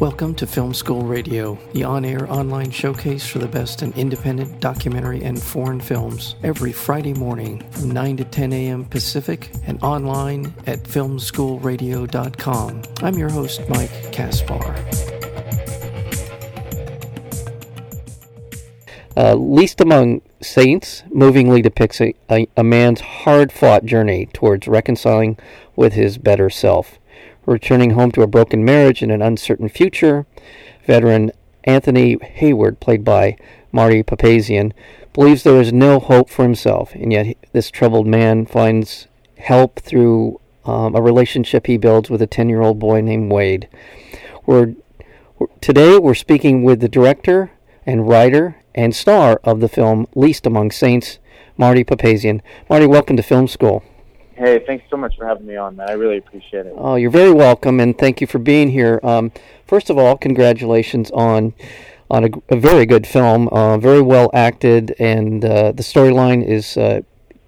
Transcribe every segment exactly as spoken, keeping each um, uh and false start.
Welcome to Film School Radio, the on-air online showcase for the best in independent documentary and foreign films, every Friday morning from nine to ten a.m. Pacific and online at film school radio dot com. I'm your host, Mike Kaspar. Uh, Least Among Saints movingly depicts a, a, a man's hard-fought journey towards reconciling with his better self. Returning home to a broken marriage and an uncertain future, veteran Anthony Hayward, played by Marty Papazian, believes there is no hope for himself, and yet this troubled man finds help through um, a relationship he builds with a ten-year-old boy named Wade. We're, today we're speaking with the director and writer and star of the film Least Among Saints, Marty Papazian. Marty, welcome to Film School. Hey, thanks so much for having me on, man. I really appreciate it. Oh, you're very welcome, and thank you for being here. Um, first of all, congratulations on on a, a very good film, uh, very well acted, and uh, the storyline is uh,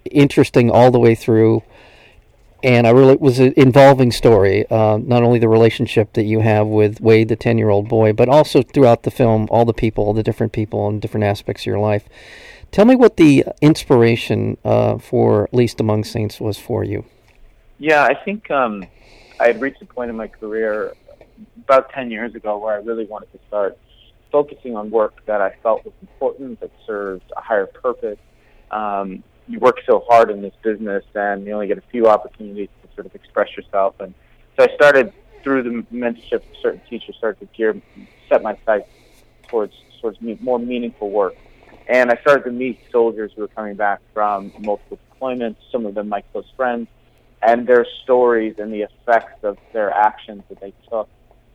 interesting all the way through. And I really it was an involving story, uh, not only the relationship that you have with Wade, the ten-year-old boy, but also throughout the film, all the people, the different people, and different aspects of your life. Tell me what the inspiration uh, for Least Among Saints was for you. Yeah, I think um, I had reached a point in my career about ten years ago where I really wanted to start focusing on work that I felt was important, that served a higher purpose. Um, you work so hard in this business and you only get a few opportunities to sort of express yourself. And so I started, through the mentorship of certain teachers, started to gear, set my sights towards, towards more meaningful work. And I started to meet soldiers who were coming back from multiple deployments, some of them my close friends, and their stories and the effects of their actions that they took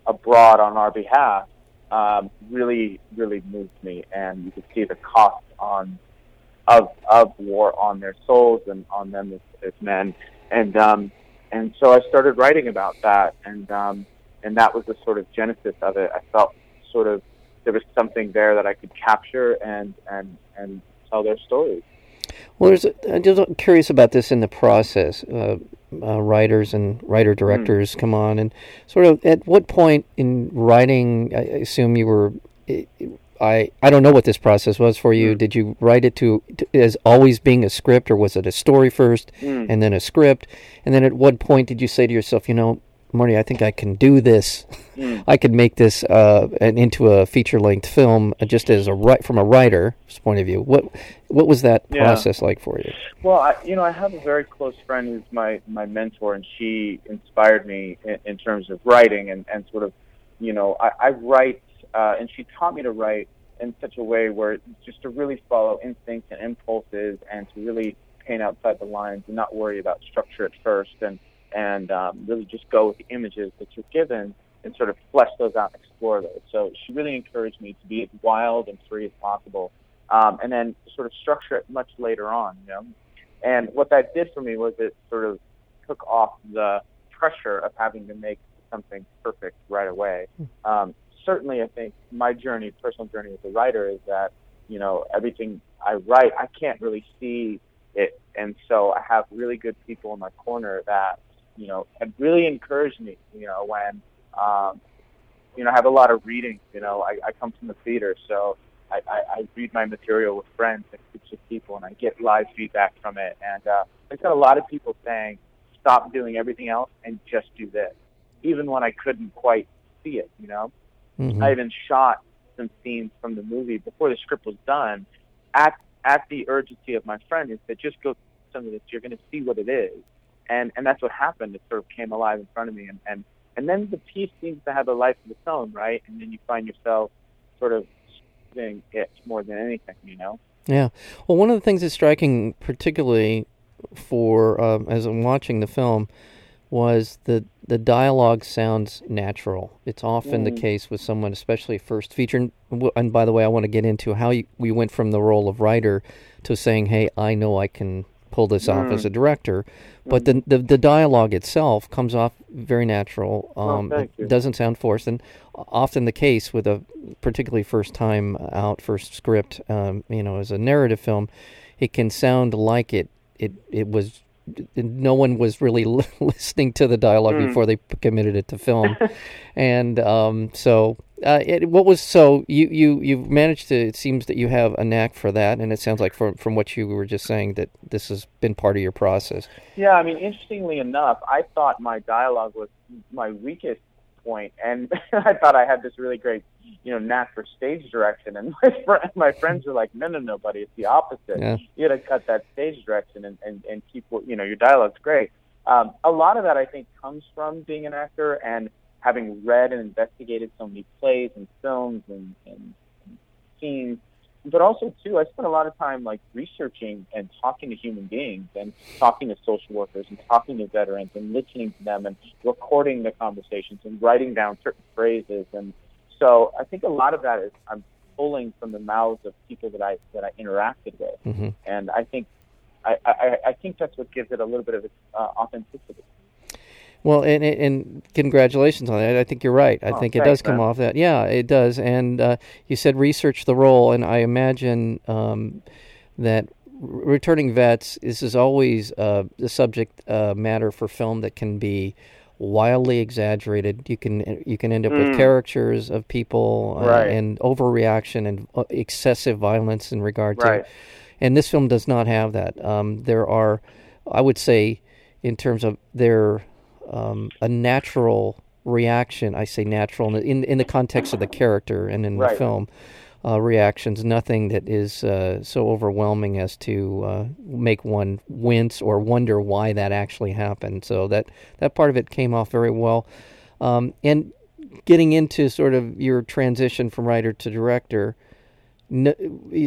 abroad on our behalf um, really, really moved me. And you could see the cost on of of war on their souls and on them as, as men. And um, and so I started writing about that, and um, and that was the sort of genesis of it. I felt sort of there was something there that I could capture and and, and tell their stories. Well, there's a, I'm just curious about this in the process. Uh, uh, writers and writer-directors mm. come on, and sort of at what point in writing, I assume you were, I, I don't know what this process was for you. Mm. Did you write it to, to as always being a script, or was it a story first mm. and then a script? And then at what point did you say to yourself, you know, Marty, I think I can do this. Mm. I could make this uh, an, into a feature-length film, just as a from a writer's point of view. What what was that yeah. process like for you? Well, I, you know, I have a very close friend who's my, my mentor, and she inspired me in, in terms of writing and, and sort of, you know, I, I write, uh, and she taught me to write in such a way where just to really follow instincts and impulses and to really paint outside the lines and not worry about structure at first, and and um, really just go with the images that you're given and sort of flesh those out and explore those. So she really encouraged me to be as wild and free as possible, um, and then sort of structure it much later on, you know. And what that did for me was it sort of took off the pressure of having to make something perfect right away. Um, certainly, I think my journey, personal journey as a writer, is that, you know, everything I write, I can't really see it. And so I have really good people in my corner that, you know, had really encouraged me, you know, when, um, you know, I have a lot of reading, you know, I, I come from the theater, so I, I, I read my material with friends and groups of people, and I get live feedback from it. And uh, I got a lot of people saying, stop doing everything else and just do this, even when I couldn't quite see it, you know. Mm-hmm. I even shot some scenes from the movie before the script was done at, at the urgency of my friend, is that just go through some of this, you're going to see what it is. And and that's what happened. It sort of came alive in front of me. And, and, and then the piece seems to have a life of its own, right? And then you find yourself sort of doing it more than anything, you know? Yeah. Well, one of the things that's striking, particularly for um, as I'm watching the film, was the, the dialogue sounds natural. It's often mm. the case with someone, especially first feature. And, w- and by the way, I want to get into how you, we went from the role of writer to saying, hey, I know I can pull this off mm. as a director, but mm. the, the the dialogue itself comes off very natural. Um, oh, it doesn't sound forced, and often the case with a particularly first time out, first script, um, you know, as a narrative film, it can sound like it it, it was no one was really li- listening to the dialogue mm. before they committed it to film. And um, so, uh, it, what was so you you you've managed to? It seems that you have a knack for that, and it sounds like from from what you were just saying that this has been part of your process. Yeah, I mean, interestingly enough, I thought my dialogue was my weakest point, and I thought I had this really great, you know, knack for stage direction, and my, fr- my friends were like, no, no, no, buddy, it's the opposite. Yeah. You got to cut that stage direction and, and, and keep, you know, your dialogue's great. Um, a lot of that, I think, comes from being an actor and having read and investigated so many plays and films and, and, and scenes, but also, too, I spent a lot of time, like, researching and talking to human beings and talking to social workers and talking to veterans and listening to them and recording the conversations and writing down certain phrases. And so I think a lot of that is I'm pulling from the mouths of people that I that I interacted with, mm-hmm. and I think I, I, I think that's what gives it a little bit of its uh, authenticity. Well, and, and congratulations on that. I think you're right. I oh, think thanks, it does come man. off that. Yeah, it does. And uh, you said research the role, and I imagine um, that returning vets, this is always uh, the subject uh, matter for film that can be wildly exaggerated. You can you can end up mm. with caricatures of people uh, right. and overreaction and uh, excessive violence in regard to right. And this film does not have that. Um, there are, I would say, in terms of their um, a natural reaction. I say natural in in the context of the character and in right. the film uh, reactions. Nothing that is uh, so overwhelming as to uh, make one wince or wonder why that actually happened. So that that part of it came off very well. Um, and getting into sort of your transition from writer to director, no,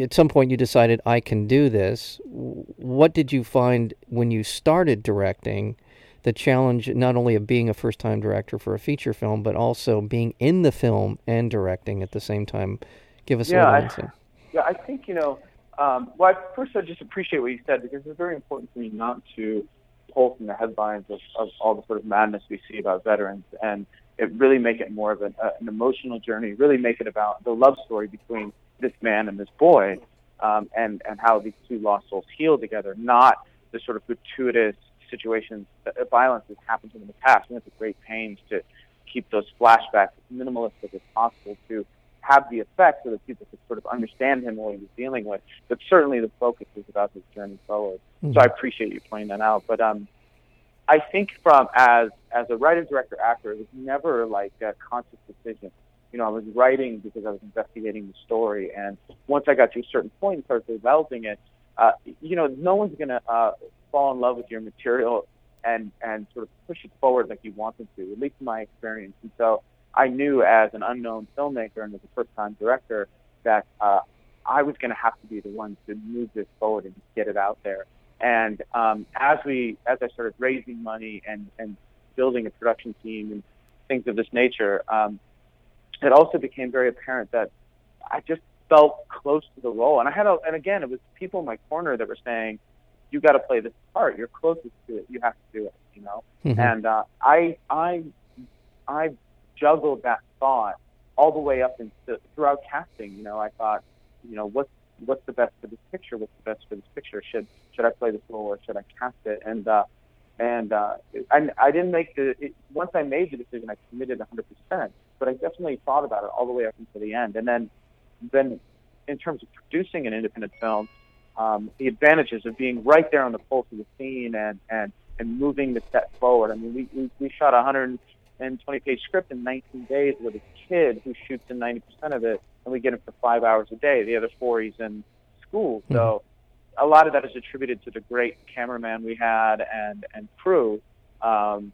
at some point you decided, I can do this. What did you find when you started directing, the challenge not only of being a first-time director for a feature film, but also being in the film and directing at the same time? Give us yeah, a little insight. Yeah, I think, you know, um, well, I, first I just appreciate what you said, because it's very important for me not to pull from the headlines of, of all the sort of madness we see about veterans, and it really make it more of an, uh, an emotional journey, really make it about the love story between this man and this boy, um, and, and how these two lost souls heal together, not the sort of gratuitous situations, that, uh, violence that's happened to them in the past. We went to great pains to keep those flashbacks as minimalistic as possible to have the effect so that people could sort of understand him what he was dealing with. But certainly the focus is about his journey forward. Mm-hmm. So I appreciate you pointing that out. But um, I think from as as a writer, director, actor, it was never like a conscious decision. You know, I was writing because I was investigating the story, and once I got to a certain point and started developing it, uh, you know, no one's going to uh, fall in love with your material and, and sort of push it forward like you want them to, at least in my experience. And so I knew as an unknown filmmaker and as a first-time director that uh, I was going to have to be the one to move this forward and get it out there. And um, as we, as I started raising money and, and building a production team and things of this nature, um, it also became very apparent that I just felt close to the role. And I had, a, and again, it was people in my corner that were saying, you got to play this part. You're closest to it. You have to do it, you know? Mm-hmm. And uh, I, I, I juggled that thought all the way up into throughout casting. You know, I thought, you know, what's, what's the best for this picture? What's the best for this picture? Should, should I play this role or should I cast it? And, uh, and, uh, I, I didn't make the, it, once I made the decision, I committed one hundred percent. But I definitely thought about it all the way up until the end. And then, then in terms of producing an independent film, um, the advantages of being right there on the pulse of the scene and, and, and moving the set forward. I mean, we, we, we shot a one hundred twenty page script in nineteen days with a kid who shoots in ninety percent of it, and we get him for five hours a day. The other four, he's in school. So a lot of that is attributed to the great cameraman we had and, and crew. Um,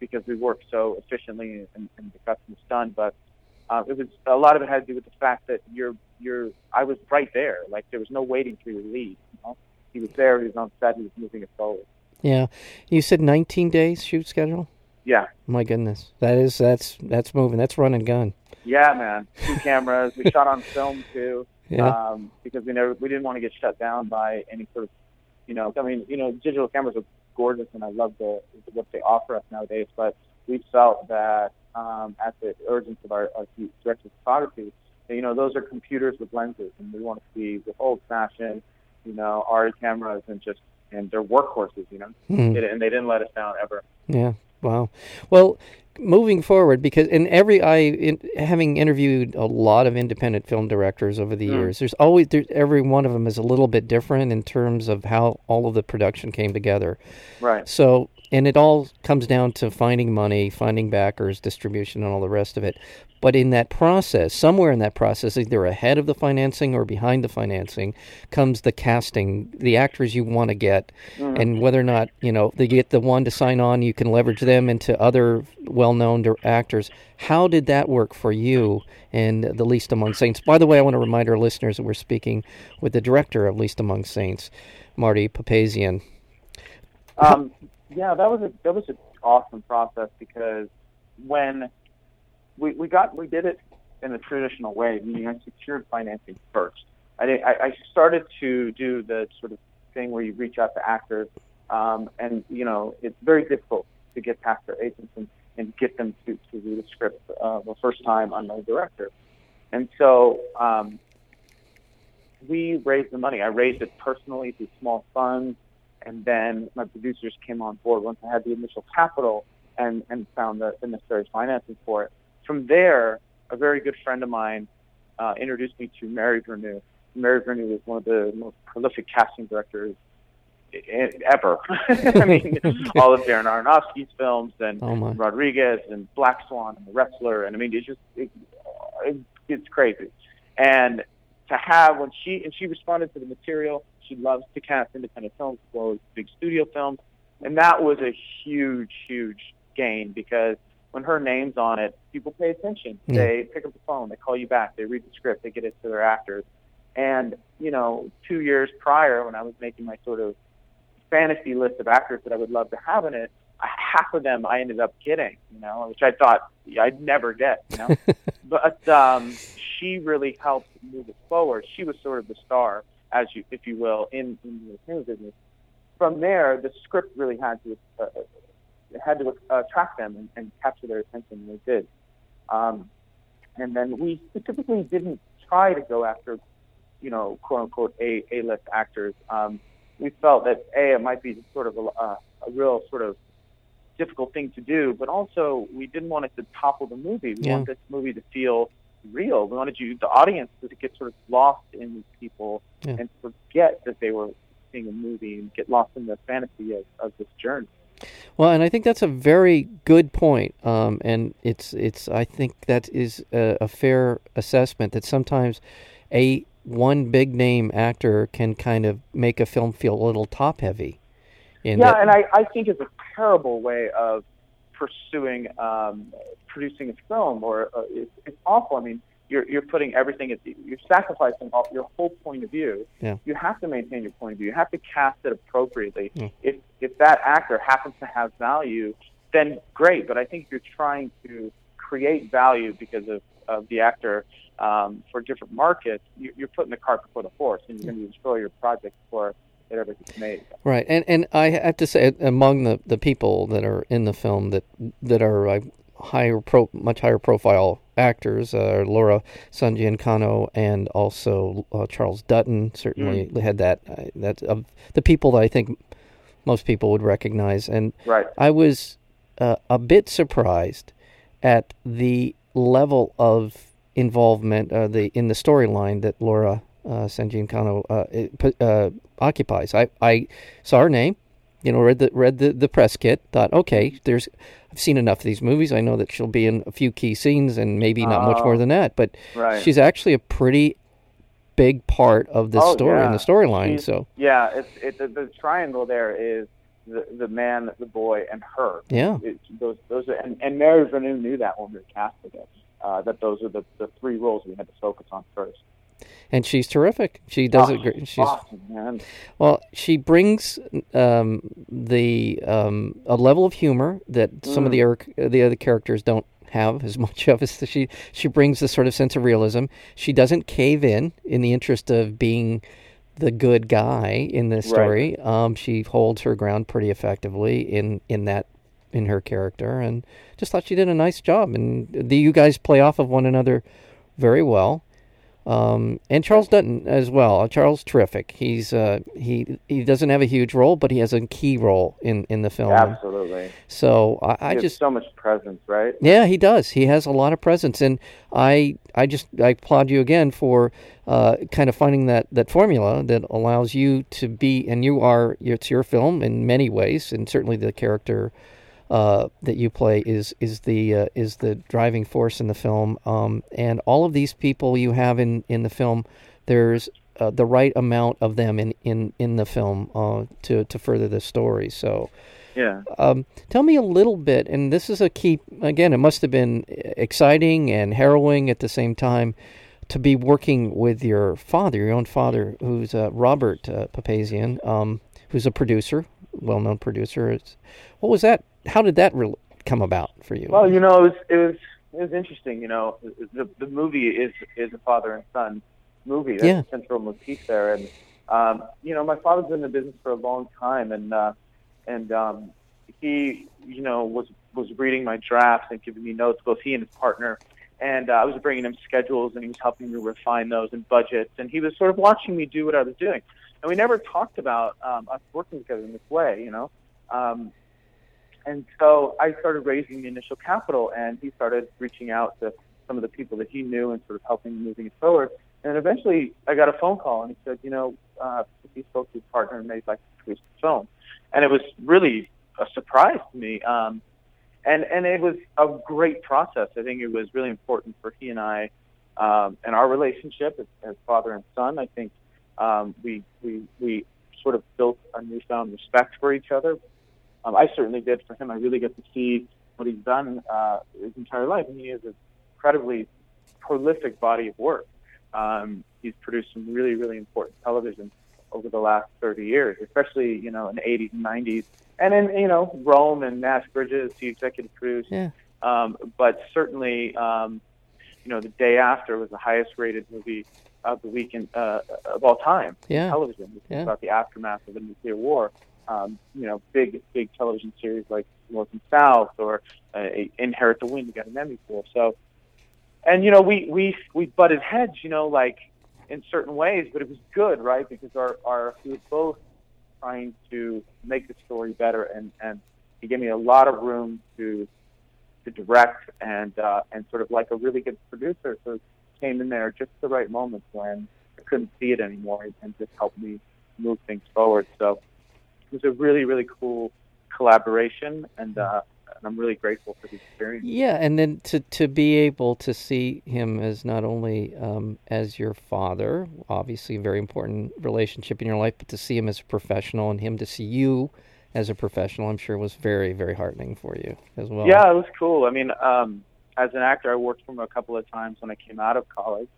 because we worked so efficiently and, and the cut was done, but uh, it was a lot of it had to do with the fact that you're you're I was right there, like there was no waiting for your lead. You know? He was there, he was on set, he was moving it forward. Yeah, you said nineteen days shoot schedule. Yeah, my goodness, that is that's that's moving, that's run and gun. Yeah, man, two cameras. We shot on film too, yeah. um, because we never we didn't want to get shut down by any sort of, you know, I mean, you know, digital cameras are gorgeous, and I love the what they offer us nowadays, but we felt that um, at the urgence of our, our director of photography, you know, those are computers with lenses, and we want to see the old-fashioned, you know, R E cameras and just and they're workhorses, you know, mm. and they didn't let us down ever. Yeah. Wow. Well, moving forward, because in every I in, having interviewed a lot of independent film directors over the mm. years, there's always there's, every one of them is a little bit different in terms of how all of the production came together. Right. So, and it all comes down to finding money, finding backers, distribution, and all the rest of it. But in that process, somewhere in that process, either ahead of the financing or behind the financing, comes the casting, the actors you want to get, mm. and whether or not, you know, they get the one to sign on, you can leverage them into other well-known actors. How did that work for you and The Least Among Saints? By the way, I want to remind our listeners that we're speaking with the director of Least Among Saints, Marty Papazian. Um. Yeah, that was a that was an awesome process, because when we we got we did it in the traditional way, meaning I secured financing first. I did, I, I started to do the sort of thing where you reach out to actors, um, and you know it's very difficult to get past their agents and, and get them to, to read a script uh, the first time on the director. And so um, we raised the money. I raised it personally through small funds. And then my producers came on board once I had the initial capital and, and found the, the necessary financing for it. From there, a very good friend of mine uh, introduced me to Mary Vernieu. Mary Vernieu was one of the most prolific casting directors ever. I mean, all of Darren Aronofsky's films and oh Rodriguez and Black Swan and The Wrestler. And I mean, it's just, it, it, it's crazy. And to have, when she, and she responded to the material. She loves to cast independent films as well as big studio films. And that was a huge, huge gain, because when her name's on it, people pay attention. Mm. They pick up the phone. They call you back. They read the script. They get it to their actors. And, you know, two years prior, when I was making my sort of fantasy list of actors that I would love to have in it, half of them I ended up getting, you know, which I thought I'd never get, you know. But um, she really helped move it forward. She was sort of the star, as you, if you will, in, in the entertainment business. From there, the script really had to uh, had to uh, attract them and, and capture their attention, and they did. Um, and then we specifically didn't try to go after, you know, quote unquote A A list actors. Um, we felt that A, it might be sort of a, uh, a real sort of difficult thing to do, but also we didn't want it to topple the movie. We yeah. want this movie to feel real. We wanted you, the audience, to get sort of lost in these people yeah. and forget that they were seeing a movie and get lost in the fantasy of, of this journey. Well, and I think that's a very good point. Um, and it's, it's, I think that is a, a fair assessment that sometimes a one big name actor can kind of make a film feel a little top heavy. Yeah, that, and I, I think it's a terrible way of pursuing um, producing a film, or uh, it's, it's awful. I mean, you're you're putting everything at the, you're sacrificing all, your whole point of view. Yeah. You have to maintain your point of view. You have to cast it appropriately. Mm. If if that actor happens to have value, then great. But I think you're trying to create value because of, of the actor um, for different markets. You're, you're putting the cart before the horse, and you're mm. going to destroy your project for. Made. Right, and and I have to say, among the, the people that are in the film that that are uh, higher pro, much higher profile actors, uh, are Laura San Giacomo and also uh, Charles Dutton certainly mm. had that. Uh, that's uh, the people that I think most people would recognize. And right. I was uh, a bit surprised at the level of involvement uh, the in the storyline that Laura. Uh, San Giacomo uh, uh, occupies. I, I saw her name, you know, read the read the, the press kit, thought, okay, there's I've seen enough of these movies. I know that she'll be in a few key scenes and maybe not uh, much more than that. But right. she's actually a pretty big part of the oh, story yeah. and the storyline. So yeah, it's, it's, the, the triangle there is the, the man, the boy, and her. Yeah, it, those those are, and, and Mary Vernieu knew that when we were casting it, uh, that those are the, the three roles we had to focus on first. And she's terrific. She does oh, it great. She's awesome, man. Well, she brings um, the um, a level of humor that mm. some of the er- the other characters don't have as much of. As she she brings this sort of sense of realism. She doesn't cave in in the interest of being the good guy in this story. Right. Um, she holds her ground pretty effectively in, in that. in her character, and just thought she did a nice job. And the, you guys play off of one another very well. Um, and Charles Dutton as well. Charles, terrific. He's uh, he he doesn't have a huge role, but he has a key role in, in the film. Absolutely. So I, I he has just so much presence, right? Yeah, he does. He has a lot of presence, and I I just I applaud you again for uh, kind of finding that, that formula that allows you to be, and you are, it's your film in many ways, and certainly the character Uh, that you play is is the uh, is the driving force in the film, um, and all of these people you have in, in the film, there's uh, the right amount of them in, in, in the film uh, to to further the story. So, yeah, um, tell me a little bit, and this is a key again. It must have been exciting and harrowing at the same time to be working with your father, your own father, who's uh, Robert uh, Papazian, um, who's a producer, well-known producer. It's, what was that? How did that re- come about for you? Well, you know, it was it was, it was interesting. You know, the the movie is is a father and son movie. That's yeah. the central motif there, and um, you know, my father's been in the business for a long time, and uh, and um, he, you know, was was reading my drafts and giving me notes, both he and his partner, and uh, I was bringing him schedules, and he was helping me refine those and budgets, and he was sort of watching me do what I was doing, and we never talked about um, us working together in this way, you know. Um, And so I started raising the initial capital, and he started reaching out to some of the people that he knew and sort of helping moving it forward. And eventually I got a phone call, and he said, you know, uh, he spoke to his partner and they'd like to produce the film. And it was really a surprise to me. Um, and, and it was a great process. I think it was really important for he and I um, and our relationship as, as father and son. I think um, we, we, we sort of built a newfound respect for each other. Um, I certainly did for him. I really get to see what he's done uh, his entire life. And he has an incredibly prolific body of work. Um, he's produced some really, really important television over the last thirty years, especially, you know, in the eighties and nineties. And in, you know, Rome and Nash Bridges, he executive produced. Yeah. Um, but certainly, um, you know, The Day After was the highest rated movie of the weekend uh, of all time. Yeah. Television. It's yeah. about the aftermath of the nuclear war. Um, you know, big, big television series like North and South or uh, Inherit the Wind, you got an Emmy for. So, and, you know, we, we, we butted heads, you know, like in certain ways, but it was good, right? Because our, our, we were both trying to make the story better, and, and he gave me a lot of room to, to direct and, uh, and sort of like a really good producer sort of came in there just the right moments when I couldn't see it anymore and just helped me move things forward. So, it was a really, really cool collaboration, and uh, and I'm really grateful for the experience. Yeah, and then to, to be able to see him as not only um, as your father, obviously a very important relationship in your life, but to see him as a professional and him to see you as a professional, I'm sure was very, very heartening for you as well. Yeah, it was cool. I mean, um, as an actor, I worked for him a couple of times when I came out of college,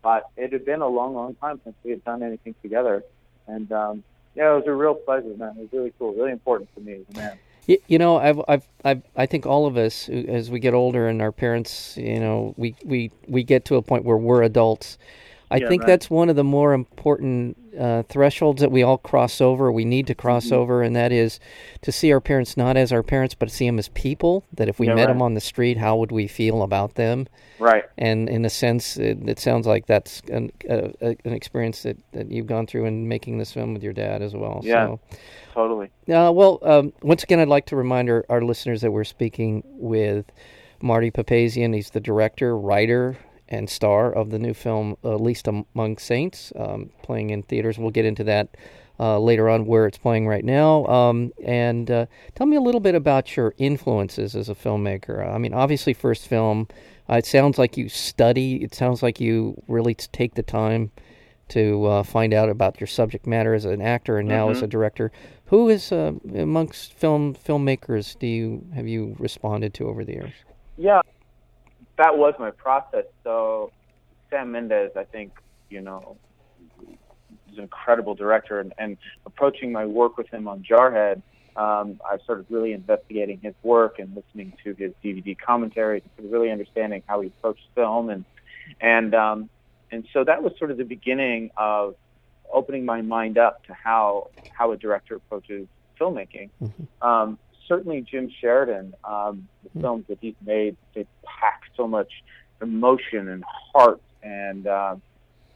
but it had been a long, long time since we had done anything together, and um yeah, it was a real pleasure, man. It was really cool, really important to me, man. You, you know, I've, I've, I've, I think all of us, as we get older and our parents, you know, we, we, we get to a point where we're adults. I yeah, think right. that's one of the more important uh, thresholds that we all cross over, we need to cross mm-hmm. over, and that is to see our parents not as our parents, but see them as people, that if we yeah, met right. them on the street, how would we feel about them? Right. And in a sense, it, it sounds like that's an, a, a, an experience that, that you've gone through in making this film with your dad as well. Yeah, so. totally. Uh, well, um, once again, I'd like to remind our, our listeners that we're speaking with Marty Papazian. He's the director, writer, and star of the new film uh, Least Among Saints, um, playing in theaters. We'll get into that uh, later on where it's playing right now. Um, and uh, tell me a little bit about your influences as a filmmaker. I mean, obviously, first film, uh, it sounds like you study. It sounds like you really take the time to uh, find out about your subject matter as an actor and now mm-hmm. as a director. Who is uh, amongst film filmmakers do you have you responded to over the years? Yeah. That was my process. So Sam Mendes, I think, you know, is an incredible director. And, and approaching my work with him on Jarhead, um, I started really investigating his work and listening to his D V D commentary, and really understanding how he approached film. And and um, and so that was sort of the beginning of opening my mind up to how, how a director approaches filmmaking. Mm-hmm. Um, Certainly Jim Sheridan, um, the films that he's made, they pack so much emotion and heart and uh,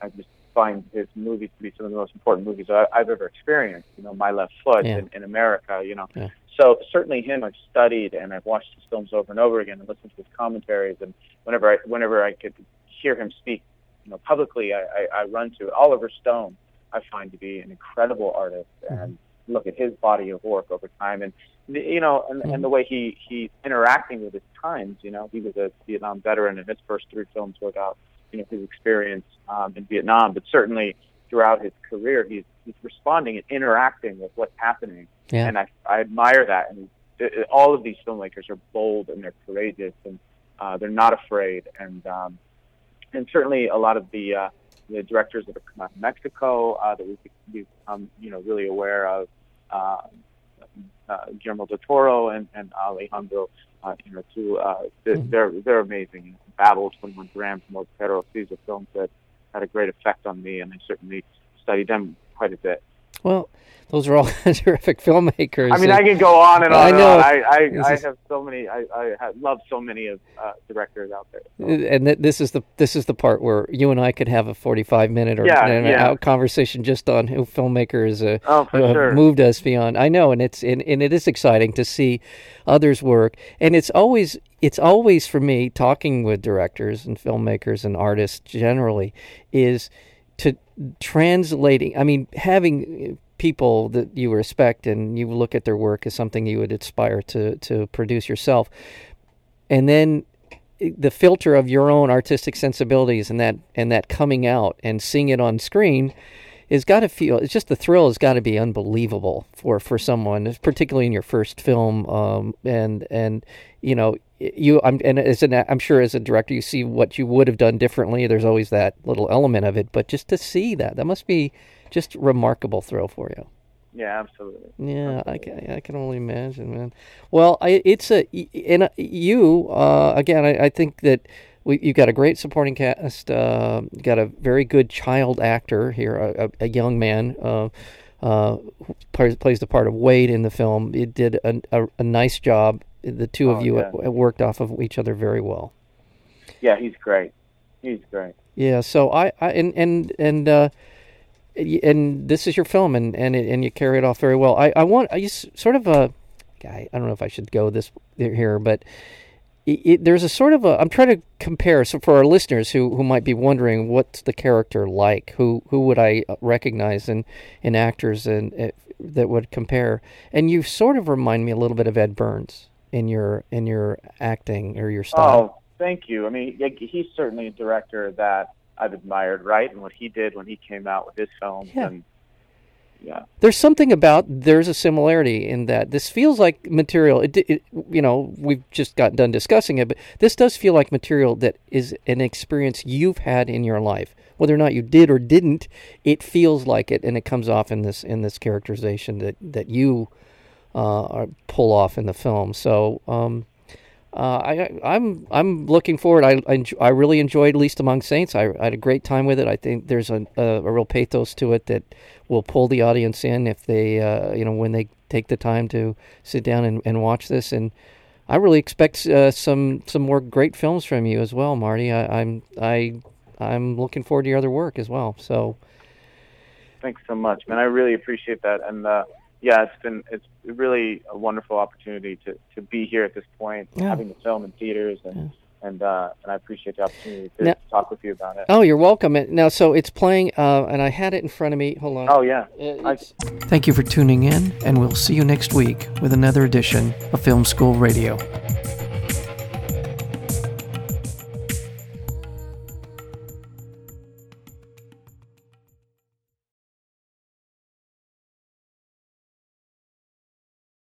I just find his movies to be some of the most important movies I, I've ever experienced, you know, My Left Foot yeah. in, in America, you know. Yeah. So certainly him I've studied, and I've watched his films over and over again and listened to his commentaries, and whenever I, whenever I could hear him speak, you know, publicly, I, I, I run to it. Oliver Stone I find to be an incredible artist, mm-hmm. and look at his body of work over time, and you know, and, mm-hmm. and the way he, he's interacting with his times. You know, he was a Vietnam veteran, and his first three films were about, you know, his experience um, in Vietnam. But certainly throughout his career, he's he's responding and interacting with what's happening, yeah. and I, I admire that. And it, all of these filmmakers are bold and they're courageous, and uh, they're not afraid. And um, and certainly a lot of the uh, the directors that have come out of Mexico uh, that we've become, you know, really aware of. Uh, Uh, Guillermo del Toro and, and Alejandro uh, Iñárritu, uh, they're they're amazing. Babel, twenty-one grams, Amores Perros, these are films that had a great effect on me, and I certainly studied them quite a bit. Well, those are all terrific filmmakers. I mean, and I can go on and on. I know. And on. I, I, I have so many. I, I have, love so many of uh, directors out there. So. And th- this is the this is the part where you and I could have a forty-five minute or yeah, an yeah. hour conversation just on who filmmaker is uh, oh, for uh, sure. moved us beyond. I know, and it's and, and it is exciting to see others work, and it's always. It's always for me talking with directors and filmmakers and artists generally is. To translating, I mean, having people that you respect and you look at their work as something you would aspire to, to produce yourself. And then the filter of your own artistic sensibilities and that and that coming out and seeing it on screen has got to feel, it's just the thrill has got to be unbelievable for, for someone, particularly in your first film. Um, and, and you know, You, I'm, and as an, I'm sure as a director, you see what you would have done differently. There's always that little element of it, but just to see that, that must be just remarkable thrill for you. Yeah, absolutely. Yeah, absolutely. I can, I can only imagine, man. Well, I, it's a, and you, uh, again, I, I think that we, you've got a great supporting cast. Uh, you've got a very good child actor here, a, a, a young man, uh, uh, who plays the part of Wade in the film. It did a, a, a nice job. The two of oh, you yeah. worked off of each other very well. Yeah, he's great. He's great. Yeah. So I, I and and and uh, and this is your film, and and it, and you carry it off very well. I, I want I sort of a guy. I don't know if I should go this here, but it, it, there's a sort of a. I'm trying to compare. So for our listeners who, who might be wondering, what's the character like? Who who would I recognize in in actors and uh, that would compare? And you sort of remind me a little bit of Ed Burns. in your in your acting or your style. Oh, thank you. I mean, he's certainly a director that I've admired, right? And what he did when he came out with his films. Yeah. And, yeah. There's something about, there's a similarity in that. This feels like material, it, it, you know, we've just got done discussing it, but this does feel like material that is an experience you've had in your life. Whether or not you did or didn't, it feels like it, and it comes off in this in this characterization that, that you... Uh, pull off in the film. So um, uh, I, I'm I'm looking forward. I I, enjoy, I really enjoyed Least Among Saints. I, I had a great time with it. I think there's a, a, a real pathos to it that will pull the audience in if they uh, you know when they take the time to sit down and, and watch this. And I really expect uh, some some more great films from you as well, Marty. I, I'm I I'm looking forward to your other work as well. So thanks so much, man. I really appreciate that. And uh, yeah, it's been it's. really a wonderful opportunity to, to be here at this point, yeah. having the film in theaters, and yeah. and uh, and I appreciate the opportunity to now, talk with you about it. Oh, you're welcome. Now, so it's playing, uh, and I had it in front of me. Hold on. Oh, yeah. I... Thank you for tuning in, and we'll see you next week with another edition of Film School Radio.